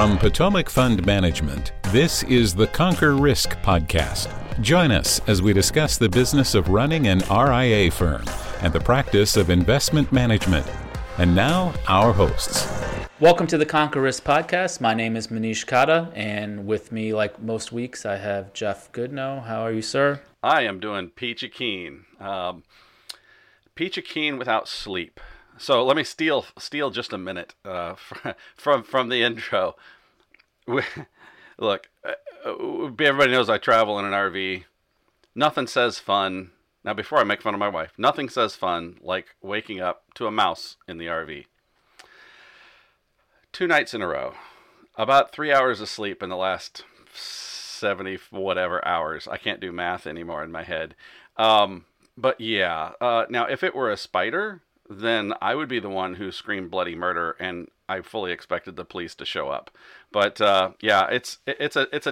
From Potomac Fund Management, this is the Conquer Risk podcast. Join us as we discuss the business of running an RIA firm and the practice of investment management. And now, our hosts. Welcome to the Conquer Risk podcast. My name is Manish Khada, and with me, like most weeks, I have Jeff Goodnow. How are you, sir? I am doing peachy keen. Peachy keen without sleep. So let me steal just a minute from the intro. Look, everybody knows I travel in an RV. Nothing says fun. Now, before I make fun of my wife, nothing says fun like waking up to a mouse in the RV. 2 nights in a row, about 3 hours of sleep in the last 70 whatever hours. I can't do math anymore in my head. Now if it were a spider, then I would be the one who screamed bloody murder, and I fully expected the police to show up. But it's a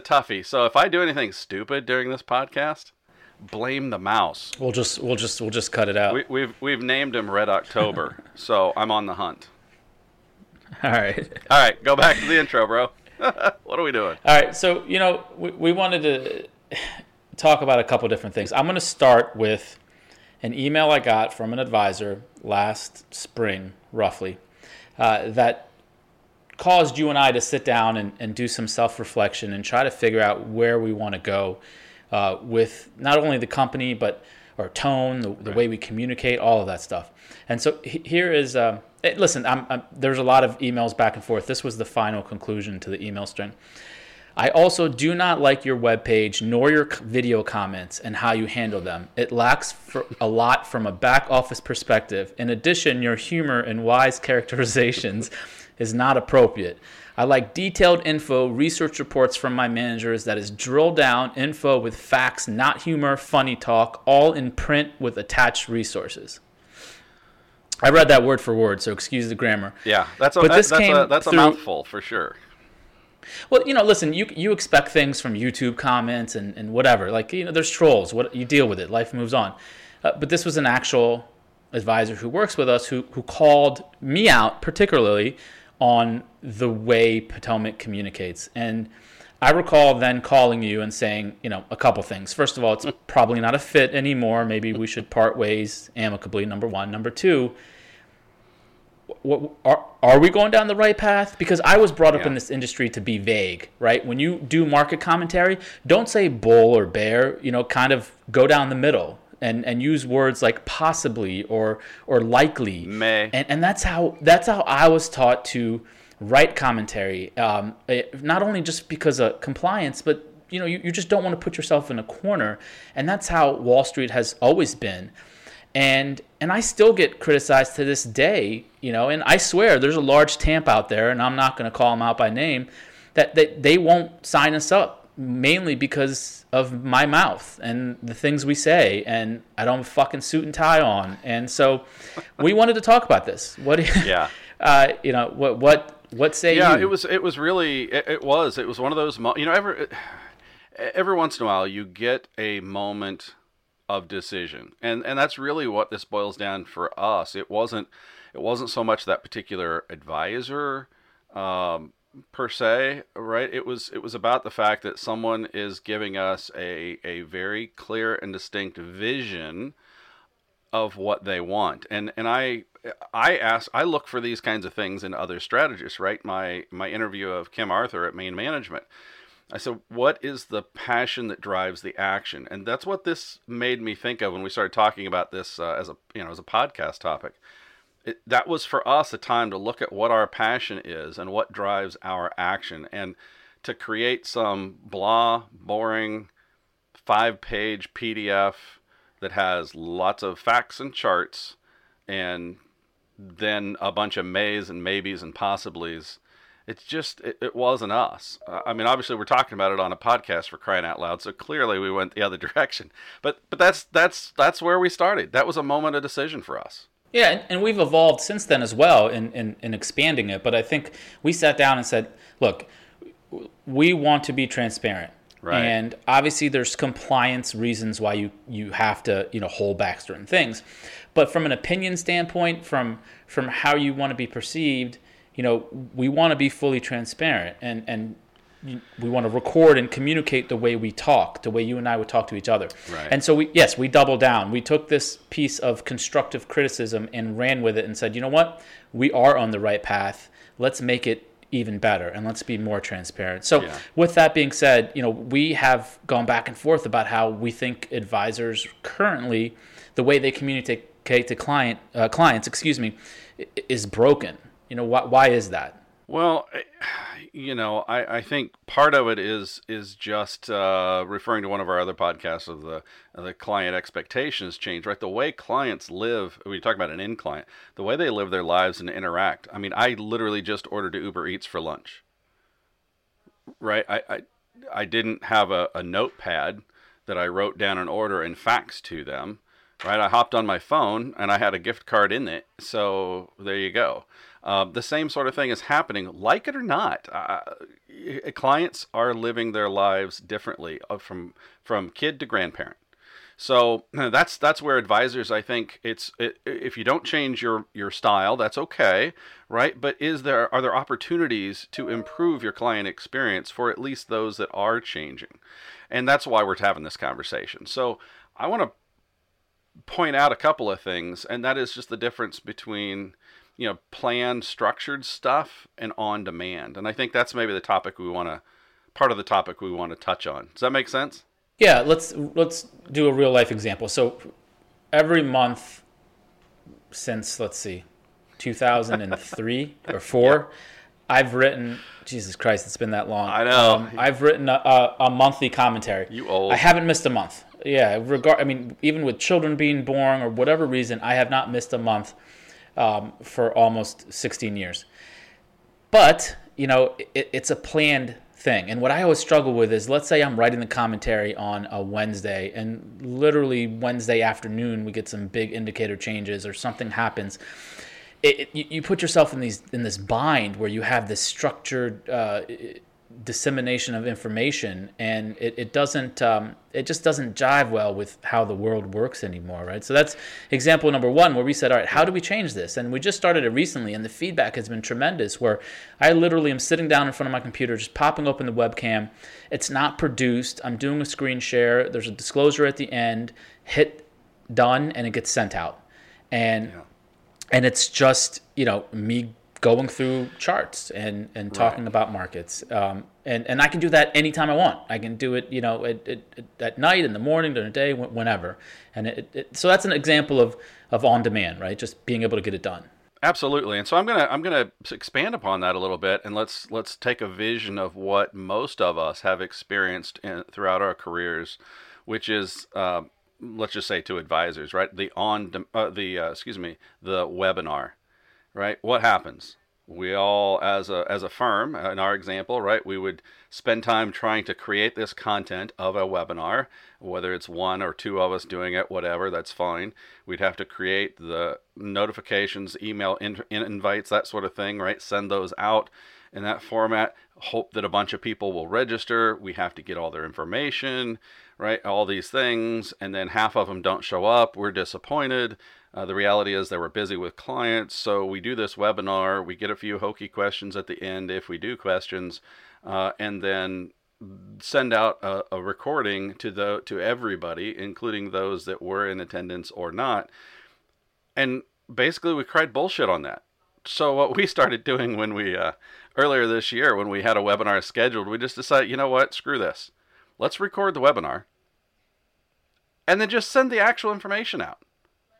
toughie. So if I do anything stupid during this podcast, blame the mouse. We'll just cut it out. We've named him Red October, so I'm on the hunt. All right. Go back to the intro, bro. What are we doing? All right. So, we wanted to talk about a couple different things. I'm going to start with an email I got from an advisor last spring, roughly, that caused you and I to sit down and do some self-reflection and try to figure out where we want to go with not only the company, but our tone, the way we communicate, all of that stuff. And so here is... Listen, there's a lot of emails back and forth. This was the final conclusion to the email string. I also do not like your webpage nor your video comments and how you handle them. It lacks a lot from a back office perspective. In addition, your humor and wise characterizations is not appropriate. I like detailed info, research reports from my managers that is drilled down info with facts, not humor, funny talk, all in print with attached resources. I read that word for word, so excuse the grammar. Yeah, that's a mouthful for sure. Well, listen, you expect things from YouTube comments and whatever. Like, there's trolls. What you deal with it. Life moves on. But this was an actual advisor who works with us who called me out particularly on the way Potomac communicates. And I recall then calling you and saying, a couple things. First of all, it's probably not a fit anymore. Maybe we should part ways amicably, number one. Number two, are we going down the right path? Because I was brought up in this industry to be vague, right? When you do market commentary, don't say bull or bear, kind of go down the middle and use words like possibly or likely. May. And that's how I was taught to write commentary, not only just because of compliance, but you just don't want to put yourself in a corner. And that's how Wall Street has always been. And I still get criticized to this day, and I swear there's a large TAMP out there, and I'm not going to call them out by name, that they won't sign us up, mainly because of my mouth and the things we say, and I don't have a fucking suit and tie on. And so we wanted to talk about this. What say you? Yeah, it was one of those, every once in a while you get a moment of decision. And that's really what this boils down for us. It wasn't so much that particular advisor per se, right? It was about the fact that someone is giving us a very clear and distinct vision of what they want. And I look for these kinds of things in other strategists, right? My interview of Kim Arthur at Maine Management, I said, what is the passion that drives the action? And that's what this made me think of when we started talking about this as a podcast topic. That was for us a time to look at what our passion is and what drives our action, and to create some blah, boring, 5-page PDF that has lots of facts and charts and then a bunch of mays and maybes and possiblies. It's just, it wasn't us. Obviously we're talking about it on a podcast, for crying out loud. So clearly we went the other direction, but that's where we started. That was a moment of decision for us. Yeah. And we've evolved since then as well in expanding it. But I think we sat down and said, look, we want to be transparent. Right. And obviously there's compliance reasons why you have to, hold back certain things. But from an opinion standpoint, from how you want to be perceived, you know, we want to be fully transparent, and we want to record and communicate the way we talk, the way you and I would talk to each other. Right. And so we doubled down. We took this piece of constructive criticism and ran with it and said, you know what? We are on the right path. Let's make it even better, and let's be more transparent. So with that being said, you know, we have gone back and forth about how we think advisors currently, the way they communicate to clients, is broken. You know, why is that? Well, you know, I think part of it is just referring to one of our other podcasts of the client expectations change, right? The way clients live, we talk about an end client, the way they live their lives and interact. I mean, I literally just ordered Uber Eats for lunch, right? I didn't have a notepad that I wrote down an order and faxed to them, right? I hopped on my phone and I had a gift card in it. So there you go. The same sort of thing is happening, like it or not. Clients are living their lives differently from kid to grandparent. So that's where advisors, I think, if you don't change your style, that's okay, right? But are there opportunities to improve your client experience for at least those that are changing? And that's why we're having this conversation. So I want to point out a couple of things, and that is just the difference between, you know, planned, structured stuff and on demand. And I think that's maybe the topic we want to touch on. Does that make sense? Yeah, let's do a real life example. So every month since, 2003 or 4, I've written, Jesus Christ, it's been that long. I know. I've written a monthly commentary. You old. I haven't missed a month. Yeah, even with children being born or whatever reason, I have not missed a month. For almost 16 years. But, you know, it's a planned thing. And what I always struggle with is, let's say I'm writing the commentary on a Wednesday, and literally Wednesday afternoon we get some big indicator changes or something happens. You put yourself in this bind where you have this structured dissemination of information, and it just doesn't jive well with how the world works anymore, right? So that's example number one, where we said, all right, how do we change this? And we just started it recently, and the feedback has been tremendous, where I literally am sitting down in front of my computer, just popping open the webcam. It's not produced. I'm doing a screen share. There's a disclosure at the end, hit done, and it gets sent out. And it's just, you know, me going through charts and talking about markets. And I can do that anytime I want. I can do it, you know, at night, in the morning, during the day, whenever. And so that's an example of on demand, right? Just being able to get it done. Absolutely. And so I'm gonna expand upon that a little bit, and let's take a vision of what most of us have experienced throughout our careers, which is let's just say to advisors, right? The webinar. Right? What happens? We all, as a firm, in our example, right, we would spend time trying to create this content of a webinar, whether it's one or two of us doing it, whatever, that's fine. We'd have to create the notifications, email invites, that sort of thing, right? Send those out in that format, hope that a bunch of people will register. We have to get all their information, right? All these things, and then half of them don't show up. We're disappointed. The reality is that we're busy with clients, so we do this webinar, we get a few hokey questions at the end if we do questions, and then send out a recording to everybody, including those that were in attendance or not. And basically we cried bullshit on that. So what we started doing when we, earlier this year, when we had a webinar scheduled, we just decided, you know what, screw this. Let's record the webinar and then just send the actual information out.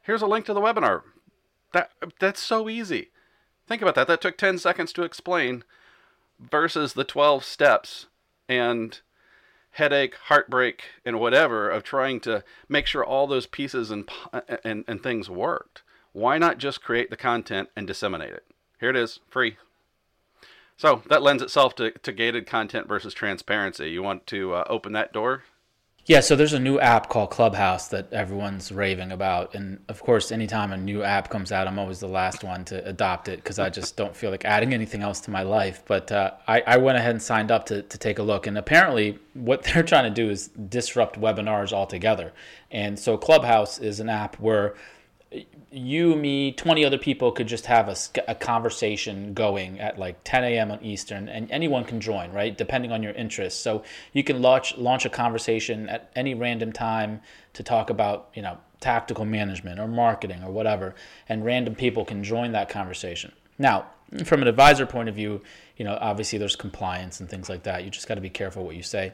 Here's a link to the webinar. That's so easy. Think about that. That took 10 seconds to explain versus the 12 steps and headache, heartbreak, and whatever of trying to make sure all those pieces and things worked. Why not just create the content and disseminate it? Here it is, free. So that lends itself to gated content versus transparency. You want to open that door? Yeah, so there's a new app called Clubhouse that everyone's raving about. And of course, anytime a new app comes out, I'm always the last one to adopt it because I just don't feel like adding anything else to my life. But I went ahead and signed up to take a look. And apparently what they're trying to do is disrupt webinars altogether. And so Clubhouse is an app where you, me, 20 other people could just have a conversation going at like 10 a.m. on Eastern, and anyone can join, right? Depending on your interests. So you can launch a conversation at any random time to talk about, you know, tactical management or marketing or whatever, and random people can join that conversation. Now, from an advisor point of view, you know, obviously there's compliance and things like that. You just got to be careful what you say.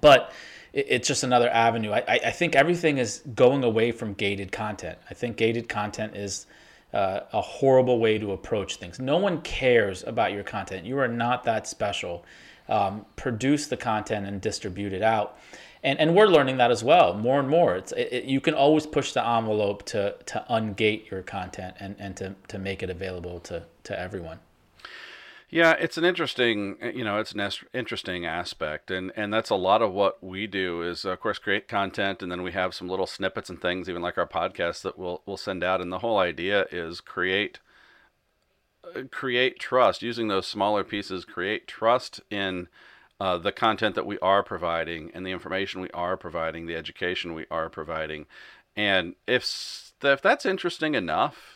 But it's just another avenue. I think everything is going away from gated content. I think gated content is a horrible way to approach things. No one cares about your content. You are not that special. Produce the content and distribute it out. And we're learning that as well, more and more. You can always push the envelope to ungate your content and to make it available to everyone. Yeah, it's an interesting, interesting aspect, and that's a lot of what we do is, of course, create content, and then we have some little snippets and things, even like our podcast that we'll send out. And the whole idea is create trust using those smaller pieces. Create trust in the content that we are providing, and the information we are providing, the education we are providing, and if that's interesting enough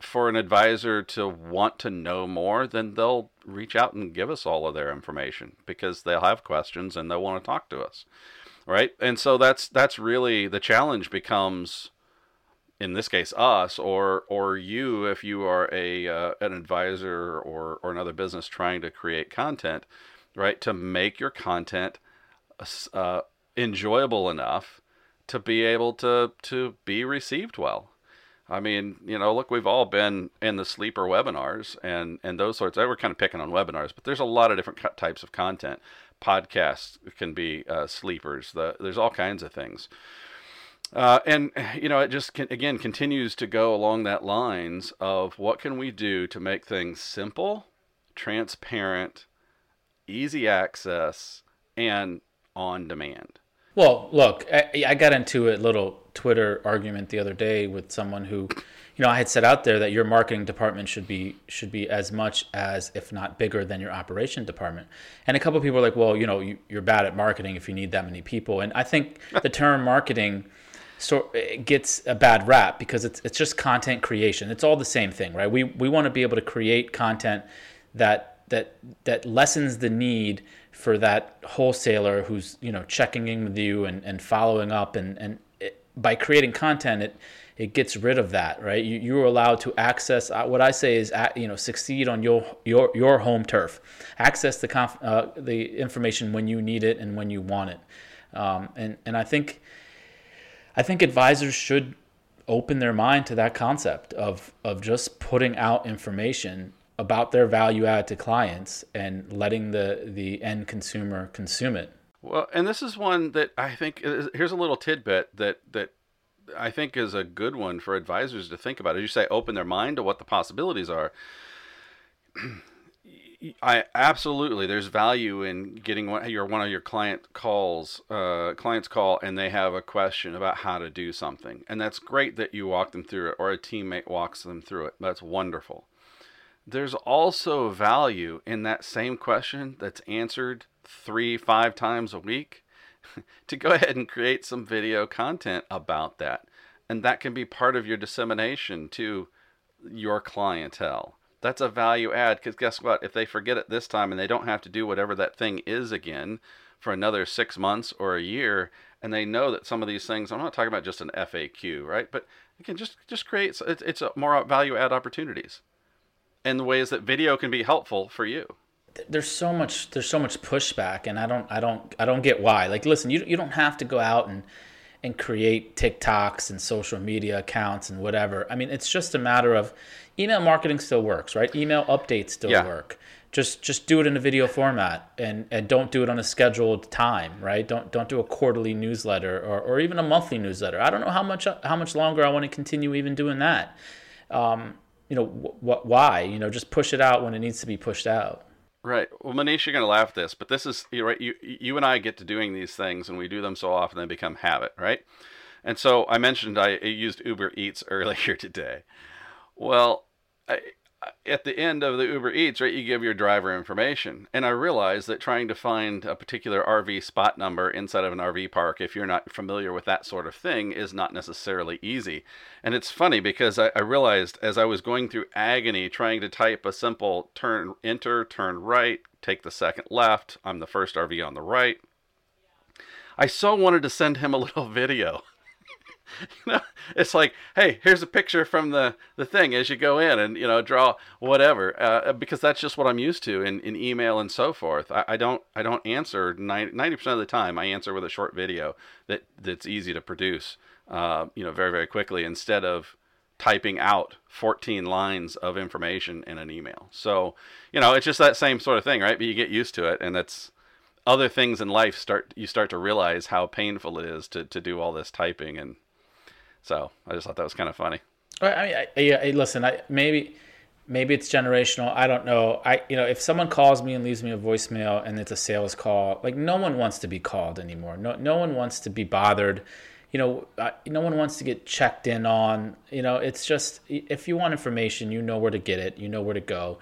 for an advisor to want to know more, then they'll reach out and give us all of their information because they'll have questions and they'll want to talk to us, right? And so that's really the challenge becomes, in this case, us or you, if you are an advisor or another business trying to create content, right? To make your content enjoyable enough to be able to be received well. I mean, look, we've all been in the sleeper webinars and those sorts. We're kind of picking on webinars, but there's a lot of different types of content. Podcasts can be sleepers. There's all kinds of things. It just, again, continues to go along that lines of what can we do to make things simple, transparent, easy access, and on demand. Well, look, I got into a little Twitter argument the other day with someone who, I had set out there that your marketing department should be as much as, if not bigger than, your operation department. And a couple of people were like, well, you're bad at marketing if you need that many people. And I think the term marketing it gets a bad rap because it's just content creation. It's all the same thing, right? We want to be able to create content that lessens the need for that wholesaler who's checking in with you and following up, and by creating content it gets rid of that, right? You're allowed to access what I say is succeed on your home turf, access the information when you need it and when you want it, and I think advisors should open their mind to that concept of just putting out information about their value add to clients and letting the end consumer consume it. Well, and this is one that I think here's a little tidbit that I think is a good one for advisors to think about. As you say, open their mind to what the possibilities are. There's value in getting one of your clients call, and they have a question about how to do something. And that's great that you walk them through it, or a teammate walks them through it. That's wonderful. There's also value in that same question that's answered 3-5 times a week to go ahead and create some video content about that. And that can be part of your dissemination to your clientele. That's a value add, because guess what? If they forget it this time and they don't have to do whatever that thing is again for another 6 months or a year, and they know that some of these things, I'm not talking about just an FAQ, right? But you can just create, it's a more value add opportunities. And the ways that video can be helpful for you. There's so much pushback, and I don't get why. Like, listen, you don't have to go out and create TikToks and social media accounts and whatever. I mean, it's just a matter of email marketing still works, right? Email updates still work. Just do it in a video format, and don't do it on a scheduled time, right? Don't do a quarterly newsletter or even a monthly newsletter. I don't know how much longer I want to continue even doing that. Why? Just push it out when it needs to be pushed out. Right. Well, Manish, you're going to laugh at this, but this is, right, you and I get to doing these things, and we do them so often they become habit, right? And so I mentioned I used Uber Eats earlier today. Well, I, at the end of the Uber Eats, right, you give your driver information. And I realize that trying to find a particular RV spot number inside of an RV park, if you're not familiar with that sort of thing, is not necessarily easy. And it's funny because I realized as I was going through agony trying to type a simple turn, enter, turn right, take the second left, I'm the first RV on the right, I so wanted to send him a little video. You know, it's like, hey, here's a picture from the thing as you go in and, you know, draw whatever, because that's just what I'm used to in email and so forth. I don't answer 90% of the time. I answer with a short video that's easy to produce, you know, very, very quickly, instead of typing out 14 lines of information in an email. So, you know, it's just that same sort of thing, right? But you get used to it, and that's other things in life you start to realize how painful it is to do all this typing. And so I just thought that was kind of funny. I mean, listen, maybe it's generational. I don't know. If someone calls me and leaves me a voicemail and it's a sales call, like, no one wants to be called anymore. No one wants to be bothered. You know, no one wants to get checked in on. You know, it's just, if you want information, you know where to get it. You know where to go.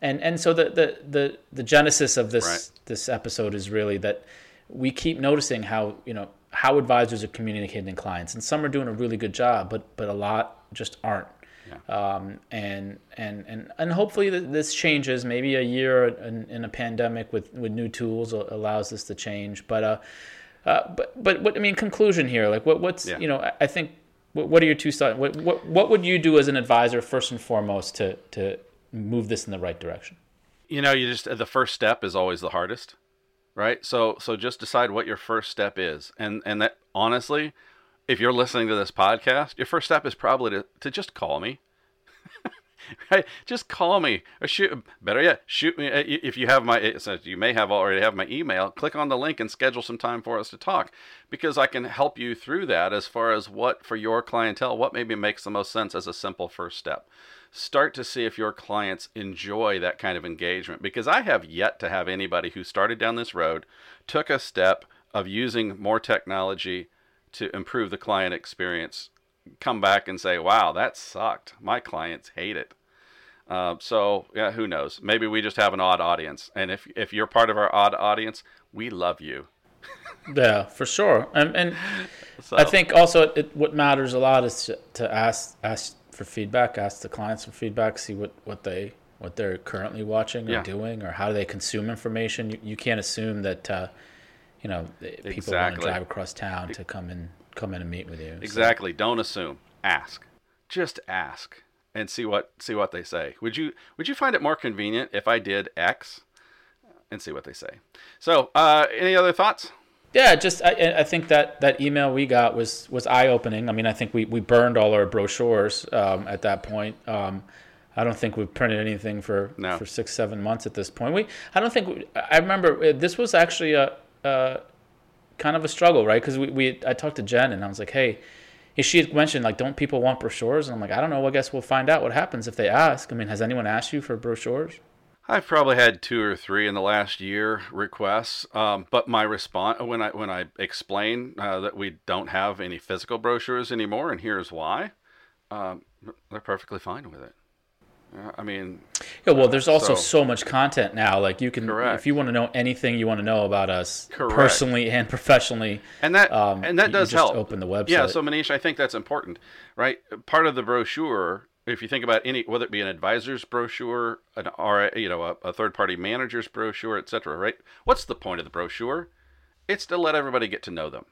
And so the genesis of this, right, this episode is really that we keep noticing how, you know, how advisors are communicating to clients, and some are doing a really good job, but a lot just aren't. Yeah. And hopefully this changes. Maybe a year in a pandemic with new tools allows this to change. But what I mean, conclusion here, like what's yeah. You know, I think what are your two thoughts? What would you do as an advisor first and foremost to move this in the right direction? You know, the first step is always the hardest. Right. So just decide what your first step is. And that, honestly, if you're listening to this podcast, your first step is probably to just call me, right? Just call me, or shoot me. If you have you may have already have my email, click on the link and schedule some time for us to talk, because I can help you through that as far as what, for your clientele, what maybe makes the most sense as a simple first step. Start to see if your clients enjoy that kind of engagement, because I have yet to have anybody who started down this road, took a step of using more technology to improve the client experience, come back and say, wow, that sucked. My clients hate it. So yeah, who knows? Maybe we just have an odd audience. And if you're part of our odd audience, we love you. Yeah, for sure. And so, I think also what matters a lot is to ask for feedback, ask the clients for feedback, see what they're currently watching or yeah. doing, or how do they consume information. You can't assume that people exactly. want to drive across town to come in and meet with you. Exactly. So. Don't assume. Ask. Just ask and see what they say. Would you find it more convenient if I did X? And see what they say. So, any other thoughts? Yeah, just I think that email we got was eye-opening. I mean, I think we burned all our brochures at that point. I don't think we've printed anything for 6-7 months at this point. I remember this was actually a kind of a struggle, right? Because I talked to Jen and I was like, hey, she had mentioned, like, don't people want brochures? And I'm like, I don't know. I guess we'll find out what happens if they ask. I mean, has anyone asked you for brochures? I've probably had 2 or 3 in the last year requests, but my response when I explain that we don't have any physical brochures anymore, and here's why, they're perfectly fine with it. I mean, yeah. Well, there's also so much content now. Like, you can, correct. If you want to know anything you want to know about us, correct. Personally and professionally, and that does help. Just open the website. Yeah. So, Manish, I think that's important, right? Part of the brochure. If you think about whether it be an advisor's brochure, a third-party manager's brochure, et cetera, right? What's the point of the brochure? It's to let everybody get to know them.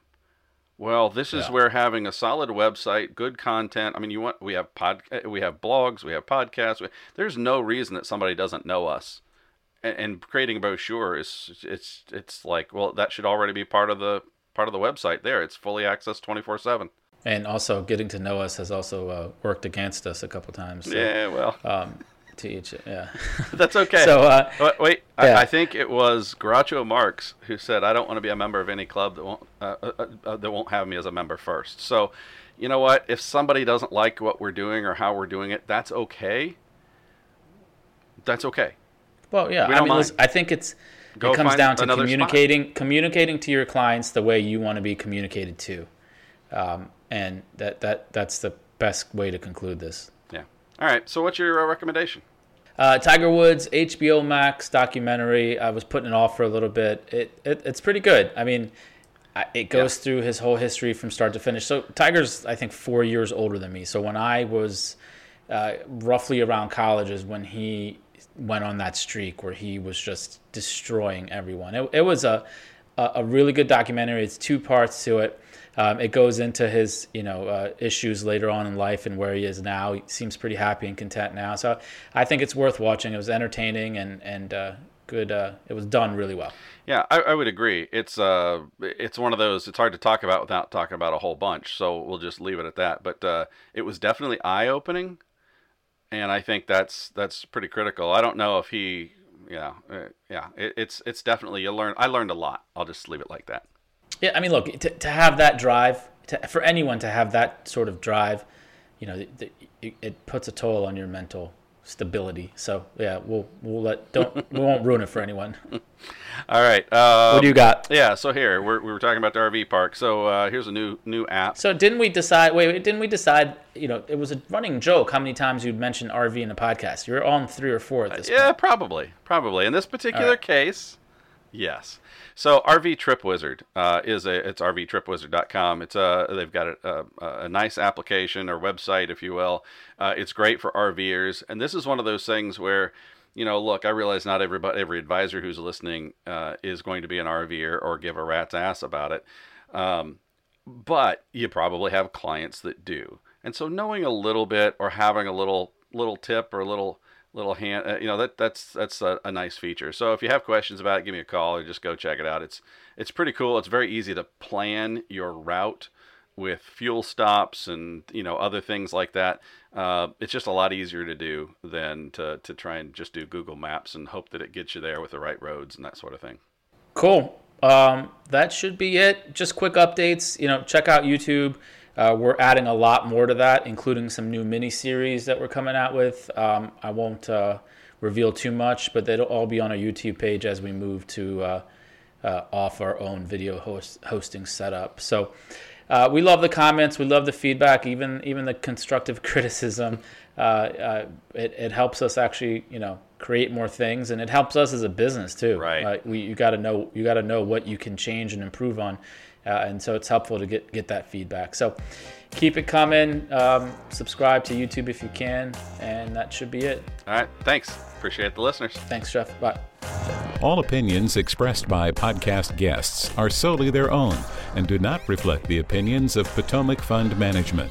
Well, this is where having a solid website, good content. I mean, we have blogs, we have podcasts. There's no reason that somebody doesn't know us. And creating a brochure is like, well, that should already be part of the website. There, it's fully accessed 24/7. And also, getting to know us has also worked against us a couple times. So, yeah, well. To each, yeah. That's okay. So, wait, yeah. I think it was Groucho Marx who said, I don't want to be a member of any club that won't have me as a member first. So, you know what? If somebody doesn't like what we're doing or how we're doing it, that's okay. That's okay. Well, yeah. I mean, I think it's... It comes down to communicating to your clients the way you want to be communicated to. And that's the best way to conclude this. Yeah. All right. So what's your recommendation? Tiger Woods, HBO Max documentary. I was putting it off for a little bit. It's pretty good. I mean, it goes through his whole history from start to finish. So Tiger's, I think, 4 years older than me. So when I was roughly around college is when he went on that streak where he was just destroying everyone. It was a really good documentary. It's two parts to it. It goes into his, issues later on in life and where he is now. He seems pretty happy and content now. So I think it's worth watching. It was entertaining and good. It was done really well. Yeah, I would agree. It's one of those, it's hard to talk about without talking about a whole bunch. So we'll just leave it at that. But it was definitely eye-opening. And I think that's pretty critical. I don't know if he, it's definitely, I learned a lot. I'll just leave it like that. Yeah, I mean, look, to have that drive, for anyone to have that sort of drive, it puts a toll on your mental stability. So yeah, we won't ruin it for anyone. All right, what do you got? Yeah, so here we were talking about the RV park. So here's a new app. So didn't we decide? It was a running joke how many times you'd mention RV in a podcast. You're on 3 or 4 at this point. Yeah, probably. In this particular case, yes. So RV Trip Wizard it's rvtripwizard.com. It's they've got a nice application or website, if you will. It's great for RVers, and this is one of those things where, look, I realize not every advisor who's listening is going to be an RVer or give a rat's ass about it, but you probably have clients that do, and so knowing a little bit or having a little tip or a little hand, that's a nice feature. So if you have questions about it, give me a call or just go check it out. It's pretty cool. It's very easy to plan your route with fuel stops and other things like that. It's just a lot easier to do than to try and just do Google Maps and hope that it gets you there with the right roads and that sort of thing. Cool. That should be it. Just quick updates. Check out YouTube. We're adding a lot more to that, including some new mini-series that we're coming out with. I won't reveal too much, but they'll all be on our YouTube page as we move to off our own video hosting setup. So we love the comments. We love the feedback, even the constructive criticism. It helps us actually, create more things, and it helps us as a business too. Right. You got to know what you can change and improve on. And so it's helpful to get that feedback. So keep it coming. Subscribe to YouTube if you can, and that should be it. All right. Thanks. Appreciate the listeners. Thanks, Jeff. Bye. All opinions expressed by podcast guests are solely their own and do not reflect the opinions of Potomac Fund Management.